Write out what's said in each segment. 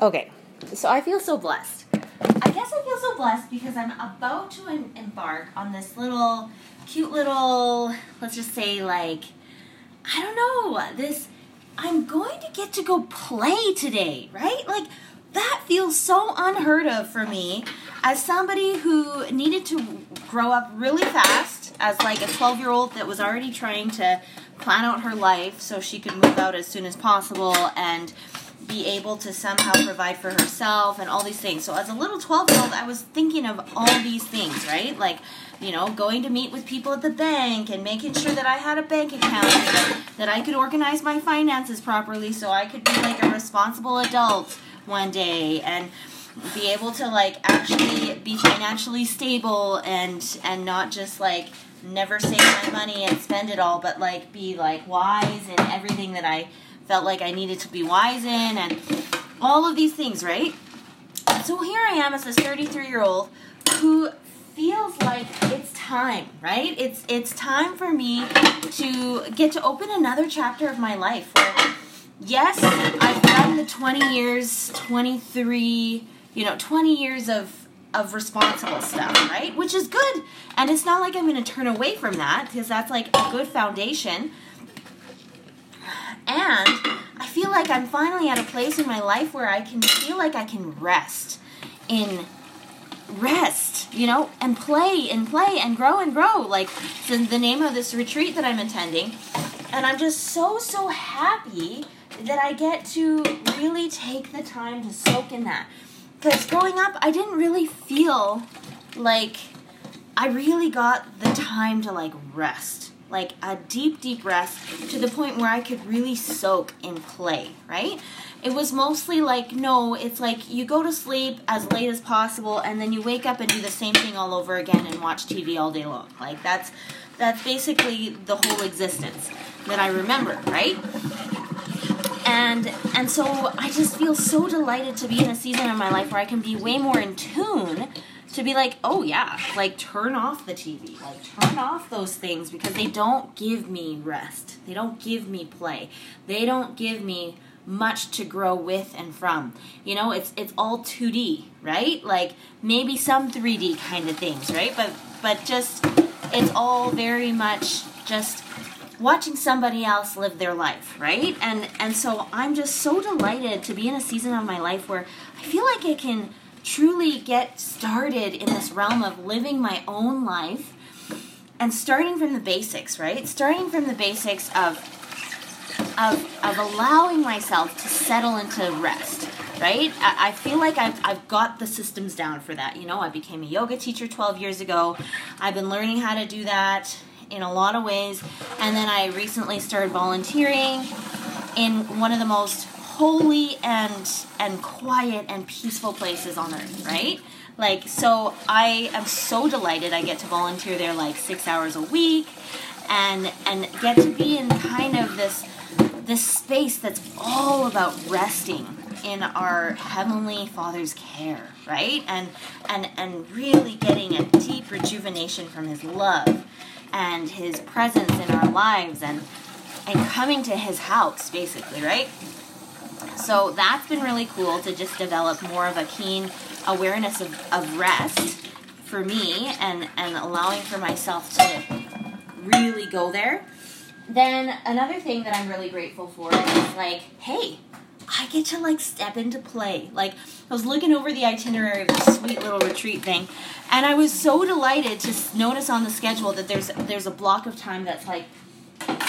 Okay, so I feel so blessed. I guess I feel so blessed because I'm about to embark on this little, cute little, let's just say, like, I don't know, this, I'm going to get to go play today, right? Like, that feels so unheard of for me as somebody who needed to grow up really fast, as like a 12-year-old that was already trying to plan out her life so she could move out as soon as possible and be able to somehow provide for herself and all these things. So as a little 12-year-old, I was thinking of all these things, right? Like, you know, going to meet with people at the bank and making sure that I had a bank account, that I could organize my finances properly so I could be like a responsible adult one day and be able to like actually be financially stable and not just like never save my money and spend it all, but like be like wise in everything that I felt like I needed to be wise in and all of these things, right? So here I am as this 33-year-old who feels like it's time, right? It's time for me to get to open another chapter of my life where, yes, I've done the 20 years of responsible stuff, right? Which is good. And it's not like I'm going to turn away from that because that's like a good foundation. And I feel like I'm finally at a place in my life where I can feel like I can rest, you know, and play and grow. Like the name of this retreat that I'm attending. And I'm just so happy that I get to really take the time to soak in that. Because growing up, I didn't really feel like I really got the time to like rest. Like a deep rest to the point where I could really soak in play, right? It was mostly like, no, it's like you go to sleep as late as possible and then you wake up and do the same thing all over again and watch TV all day long. Like that's basically the whole existence that I remember, right? And so I just feel so delighted to be in a season of my life where I can be way more in tune to be like, oh yeah, like turn off the TV, like turn off those things because they don't give me rest. They don't give me play. They don't give me much to grow with and from. You know, it's all 2D, right? Like maybe some 3D kind of things, right? But just it's all very much just watching somebody else live their life, right? And so I'm just so delighted to be in a season of my life where I feel like I can truly get started in this realm of living my own life and starting from the basics, right? Starting from the basics of allowing myself to settle into rest, right? I feel like I've got the systems down for that. You know, I became a yoga teacher 12 years ago. I've been learning how to do that in a lot of ways. And then I recently started volunteering in one of the most holy and quiet and peaceful places on earth, right? Like, so I am so delighted I get to volunteer there like 6 hours a week and get to be in kind of this space that's all about resting in our Heavenly Father's care, right? And really getting a deep rejuvenation from His love and His presence in our lives and coming to His house, basically, right? So that's been really cool to just develop more of a keen awareness of rest for me and allowing for myself to really go there. Then another thing that I'm really grateful for is like, hey, I get to like step into play. Like I was looking over the itinerary of this sweet little retreat thing and I was so delighted to notice on the schedule that there's a block of time that's like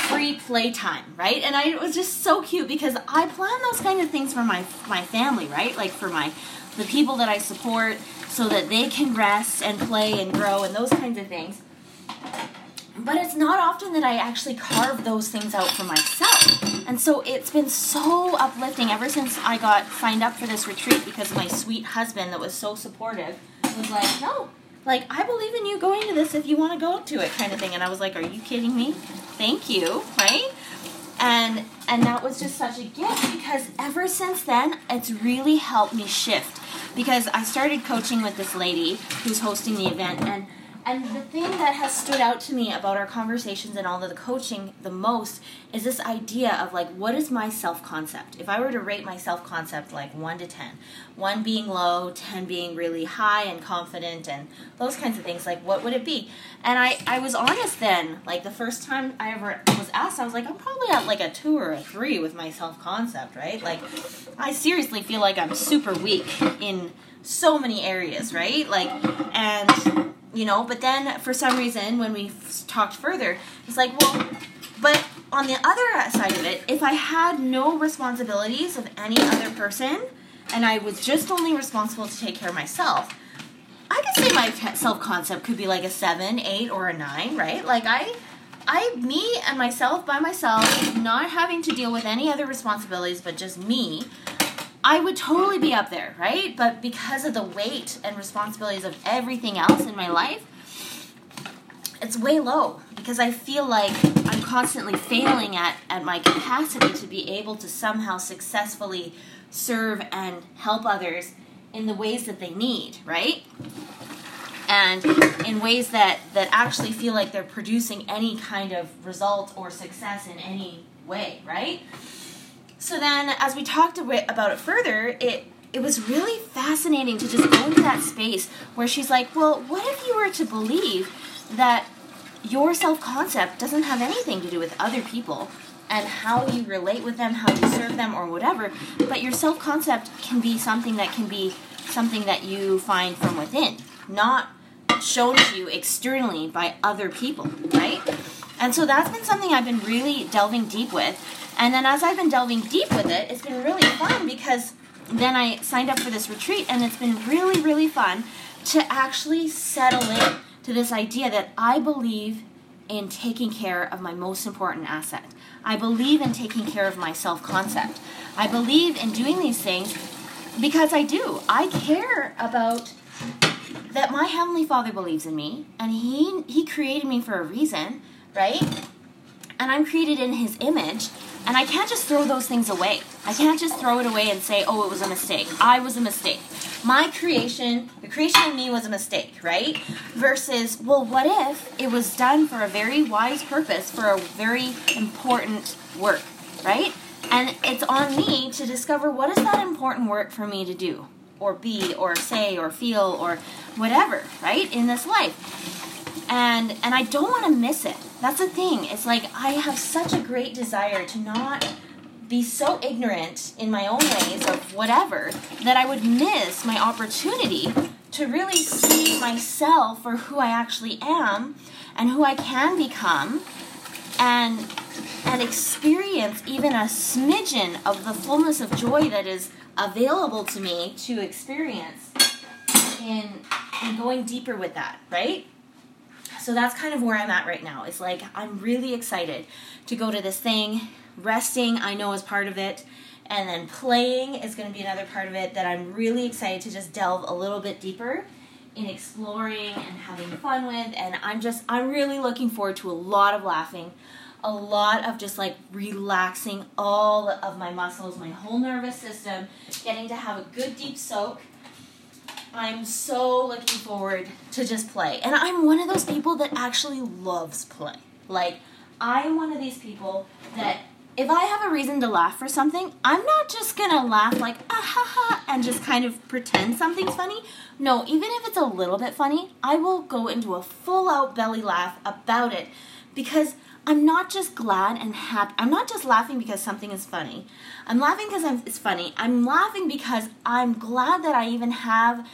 free play time, right? And it was just so cute because I plan those kind of things for my family, right? Like for the people that I support so that they can rest and play and grow and those kinds of things. But it's not often that I actually carve those things out for myself. And so it's been so uplifting ever since I got signed up for this retreat because my sweet husband that was so supportive was like, no, like I believe in you going to this if you want to go to it kind of thing. And I was like, are you kidding me? Thank you, right? And that was just such a gift because ever since then, it's really helped me shift because I started coaching with this lady who's hosting the event and And the thing that has stood out to me about our conversations and all of the coaching the most is this idea of, like, what is my self-concept? If I were to rate my self-concept, like, 1 to 10, 1 being low, 10 being really high and confident and those kinds of things, like, what would it be? And I was honest then. Like, the first time I ever was asked, I was like, I'm probably at, like, a 2 or a 3 with my self-concept, right? Like, I seriously feel like I'm super weak in so many areas, right? Like, and... you know, but then for some reason when we talked further, it's like, well, but on the other side of it, if I had no responsibilities of any other person and I was just only responsible to take care of myself, I could say my self-concept could be like a 7, 8, or a 9, right? Like me and myself by myself, not having to deal with any other responsibilities but just me, I would totally be up there, right? But because of the weight and responsibilities of everything else in my life, it's way low because I feel like I'm constantly failing at my capacity to be able to somehow successfully serve and help others in the ways that they need, right? And in ways that actually feel like they're producing any kind of result or success in any way, right? So then, as we talked about it further, it was really fascinating to just go into that space where she's like, well, what if you were to believe that your self-concept doesn't have anything to do with other people and how you relate with them, how you serve them, or whatever, but your self-concept can be something that you find from within, not shown to you externally by other people, right? And so that's been something I've been really delving deep with. And then as I've been delving deep with it, it's been really fun because then I signed up for this retreat, and it's been really, really fun to actually settle in to this idea that I believe in taking care of my most important asset. I believe in taking care of my self-concept. I believe in doing these things because I do. I care about that my Heavenly Father believes in me, and He created me for a reason, right? And I'm created in His image, and I can't just throw those things away. I can't just throw it away and say, oh, it was a mistake. I was a mistake. My creation, the creation of me was a mistake, right? Versus, well, what if it was done for a very wise purpose, for a very important work, right? And it's on me to discover what is that important work for me to do, or be, or say, or feel, or whatever, right, in this life. And I don't want to miss it. That's the thing. It's like I have such a great desire to not be so ignorant in my own ways of whatever that I would miss my opportunity to really see myself for who I actually am and who I can become and experience even a smidgen of the fullness of joy that is available to me to experience in going deeper with that, right? So that's kind of where I'm at right now. It's like I'm really excited to go to this thing. Resting, I know, is part of it. And then playing is going to be another part of it that I'm really excited to just delve a little bit deeper in exploring and having fun with. And I'm really looking forward to a lot of laughing, a lot of just like relaxing all of my muscles, my whole nervous system, getting to have a good deep soak. I'm so looking forward to just play. And I'm one of those people that actually loves play. Like, I'm one of these people that if I have a reason to laugh for something, I'm not just going to laugh like, ah, ha, ha, and just kind of pretend something's funny. No, even if it's a little bit funny, I will go into a full-out belly laugh about it because I'm not just glad and happy. I'm not just laughing because something is funny. I'm laughing because it's funny. I'm laughing because I'm glad that I even have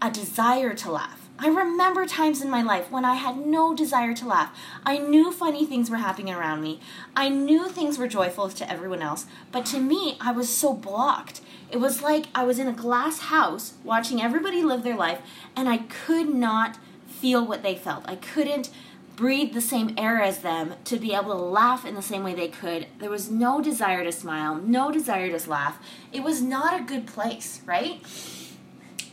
a desire to laugh. I remember times in my life when I had no desire to laugh. I knew funny things were happening around me. I knew things were joyful to everyone else. But to me, I was so blocked. It was like I was in a glass house watching everybody live their life, and I could not feel what they felt. I couldn't breathe the same air as them, to be able to laugh in the same way they could. There was no desire to smile, no desire to laugh. It was not a good place, right?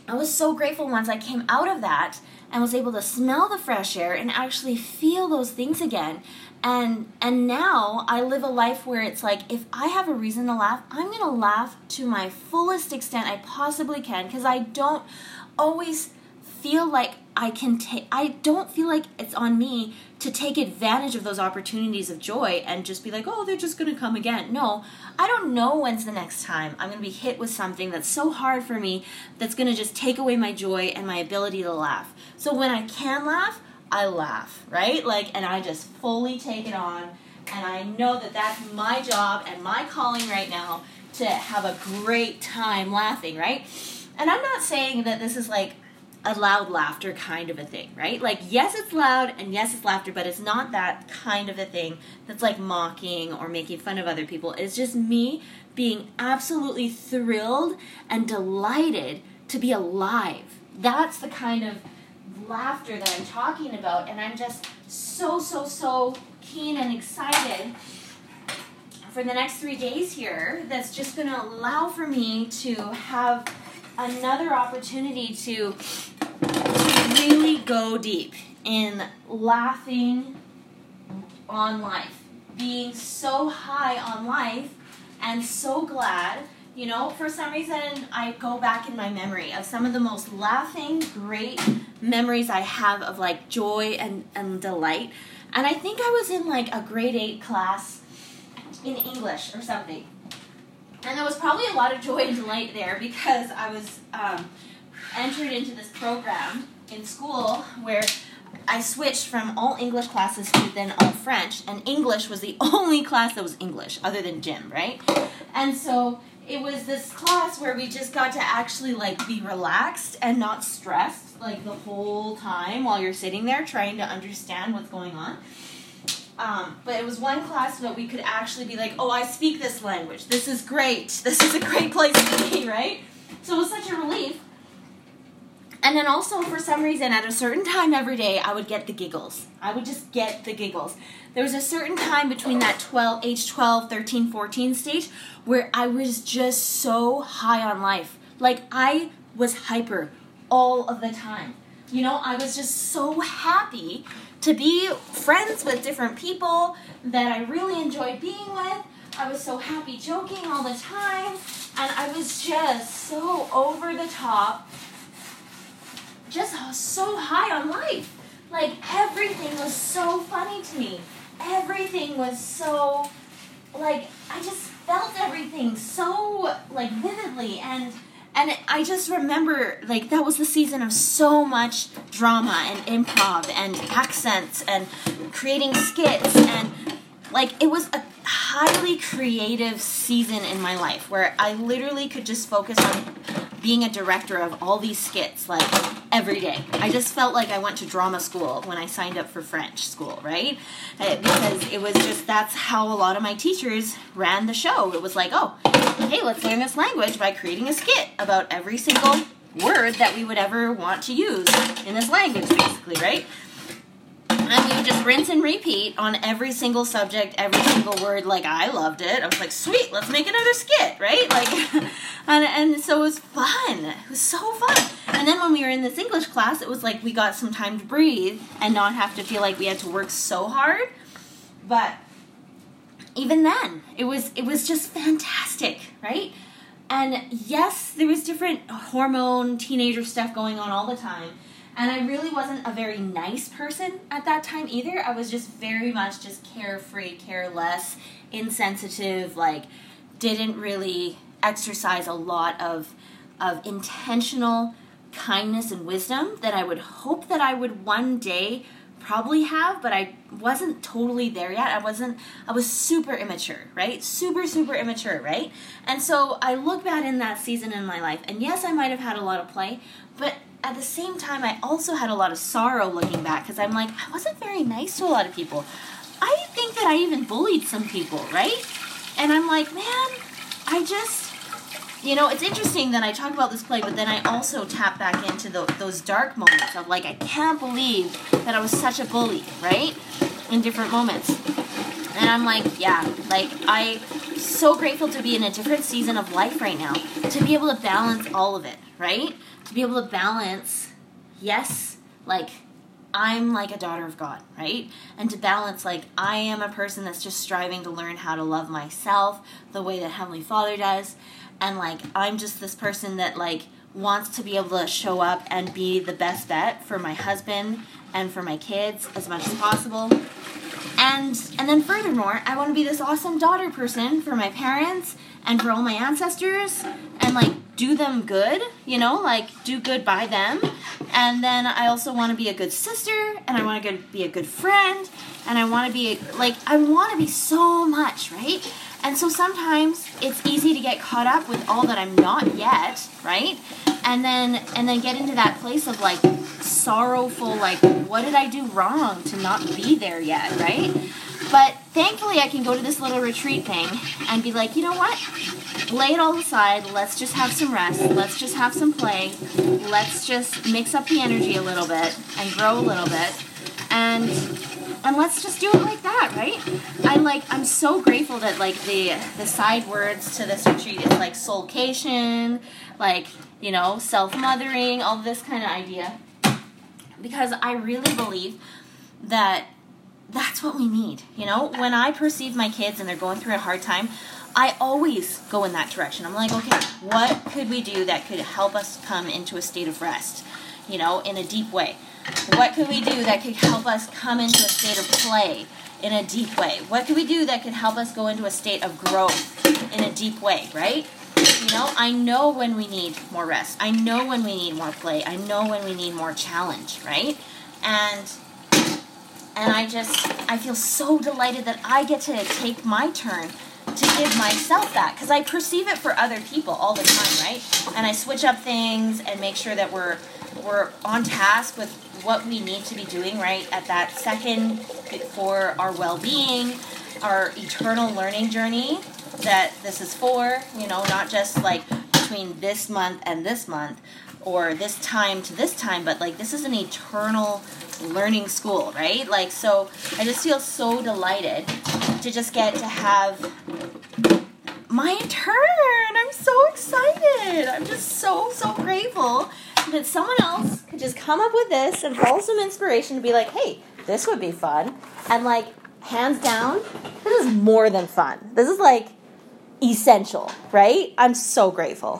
I was so grateful once I came out of that and was able to smell the fresh air and actually feel those things again. And now I live a life where it's like, if I have a reason to laugh, I'm going to laugh to my fullest extent I possibly can, because I don't always feel like I can take, I don't feel like it's on me to take advantage of those opportunities of joy and just be like, oh, they're just going to come again. No, I don't know when's the next time I'm going to be hit with something that's so hard for me that's going to just take away my joy and my ability to laugh. So when I can laugh, I laugh, right? Like, and I just fully take it on. And I know that that's my job and my calling right now to have a great time laughing, right? And I'm not saying that this is like a loud laughter kind of a thing, right? Like, yes, it's loud and yes, it's laughter, but it's not that kind of a thing that's like mocking or making fun of other people. It's just me being absolutely thrilled and delighted to be alive. That's the kind of laughter that I'm talking about, and I'm just so keen and excited for the next 3 days here. That's just going to allow for me to have another opportunity to really go deep in laughing on life, being so high on life and so glad. You know, for some reason, I go back in my memory of some of the most laughing, great memories I have of like joy and delight. And I think I was in like a grade 8 class in English or something. And there was probably a lot of joy and delight there because I was entered into this program in school where I switched from all English classes to then all French. And English was the only class that was English other than gym, right? And so it was this class where we just got to actually like be relaxed and not stressed like the whole time while you're sitting there trying to understand what's going on. But it was one class that we could actually be like, oh, I speak this language. This is great. This is a great place to be, right? So it was such a relief. And then also for some reason at a certain time every day, I would get the giggles. I would just get the giggles. There was a certain time between that age 12, 13, 14 stage where I was just so high on life. Like, I was hyper all of the time. You know, I was just so happy to be friends with different people that I really enjoyed being with. I was so happy joking all the time. And I was just so over the top, just so high on life. Like, everything was so funny to me. Everything was so, like, I just felt everything so, like, vividly. And I just remember, like, that was the season of so much drama and improv and accents and creating skits. And, like, it was a highly creative season in my life where I literally could just focus on being a director of all these skits, like, every day. I just felt like I went to drama school when I signed up for French school, right? Because it was just, that's how a lot of my teachers ran the show. It was like, oh, hey, let's learn this language by creating a skit about every single word that we would ever want to use in this language, basically, right? And we would just rinse and repeat on every single subject, every single word. Like, I loved it. I was like, sweet, let's make another skit, right? Like, and so it was fun. It was so fun. And then when we were in this English class, it was like we got some time to breathe and not have to feel like we had to work so hard. But even then, it was just fantastic, right? And yes, there was different hormone teenager stuff going on all the time. And I really wasn't a very nice person at that time either. I was just very much just carefree, careless, insensitive, like didn't really exercise a lot of intentional kindness and wisdom that I would hope that I would one day probably have, but I wasn't totally there yet. I was super immature, right? Super immature, right? And so I look back in that season in my life, and yes, I might have had a lot of play, but at the same time, I also had a lot of sorrow looking back because I'm like, I wasn't very nice to a lot of people. I think that I even bullied some people, right? And I'm like, man, I just, you know, it's interesting that I talk about this play, but then I also tap back into those dark moments of like, I can't believe that I was such a bully, right? In different moments. And I'm like, yeah, like I'm so grateful to be in a different season of life right now, to be able to balance all of it, right? To be able to balance, yes, like, I'm like a daughter of God, right? And to balance, like, I am a person that's just striving to learn how to love myself the way that Heavenly Father does. And, like, I'm just this person that, like, wants to be able to show up and be the best bet for my husband and for my kids as much as possible. And then furthermore, I want to be this awesome daughter person for my parents and for all my ancestors and, like, do them good, you know, like, do good by them. And then I also want to be a good sister, and I want to be a good friend, and I want to be, I want to be so much, right? And so sometimes it's easy to get caught up with all that I'm not yet, right? And then get into that place of, sorrowful, what did I do wrong to not be there yet, right? But thankfully I can go to this little retreat thing and be like, you know what? Lay it all aside. Let's just have some rest. Let's just have some play. Let's just mix up the energy a little bit and grow a little bit. And let's just do it like that, right? I'm so grateful that, the side words to this retreat is, soulcation, self-mothering, all this kind of idea. Because I really believe that that's what we need, you know? When I perceive my kids and they're going through a hard time, I always go in that direction. I'm like, okay, what could we do that could help us come into a state of rest, you know, in a deep way? What could we do that could help us come into a state of play in a deep way? What could we do that could help us go into a state of growth in a deep way, right? You know, I know when we need more rest. I know when we need more play. I know when we need more challenge, right? And I feel so delighted that I get to take my turn to give myself that, because I perceive it for other people all the time, right? And I switch up things and make sure that we're on task with what we need to be doing right at that second for our well-being, our eternal learning journey that this is for, you know, not just between this month and this month or this time to this time, but this is an eternal learning school, right? So I just feel so delighted to just get to have my turn. I'm so excited. I'm just so grateful that someone else could just come up with this and follow some inspiration to be like, hey, this would be fun. And hands down, this is more than fun. This is essential, right? I'm so grateful.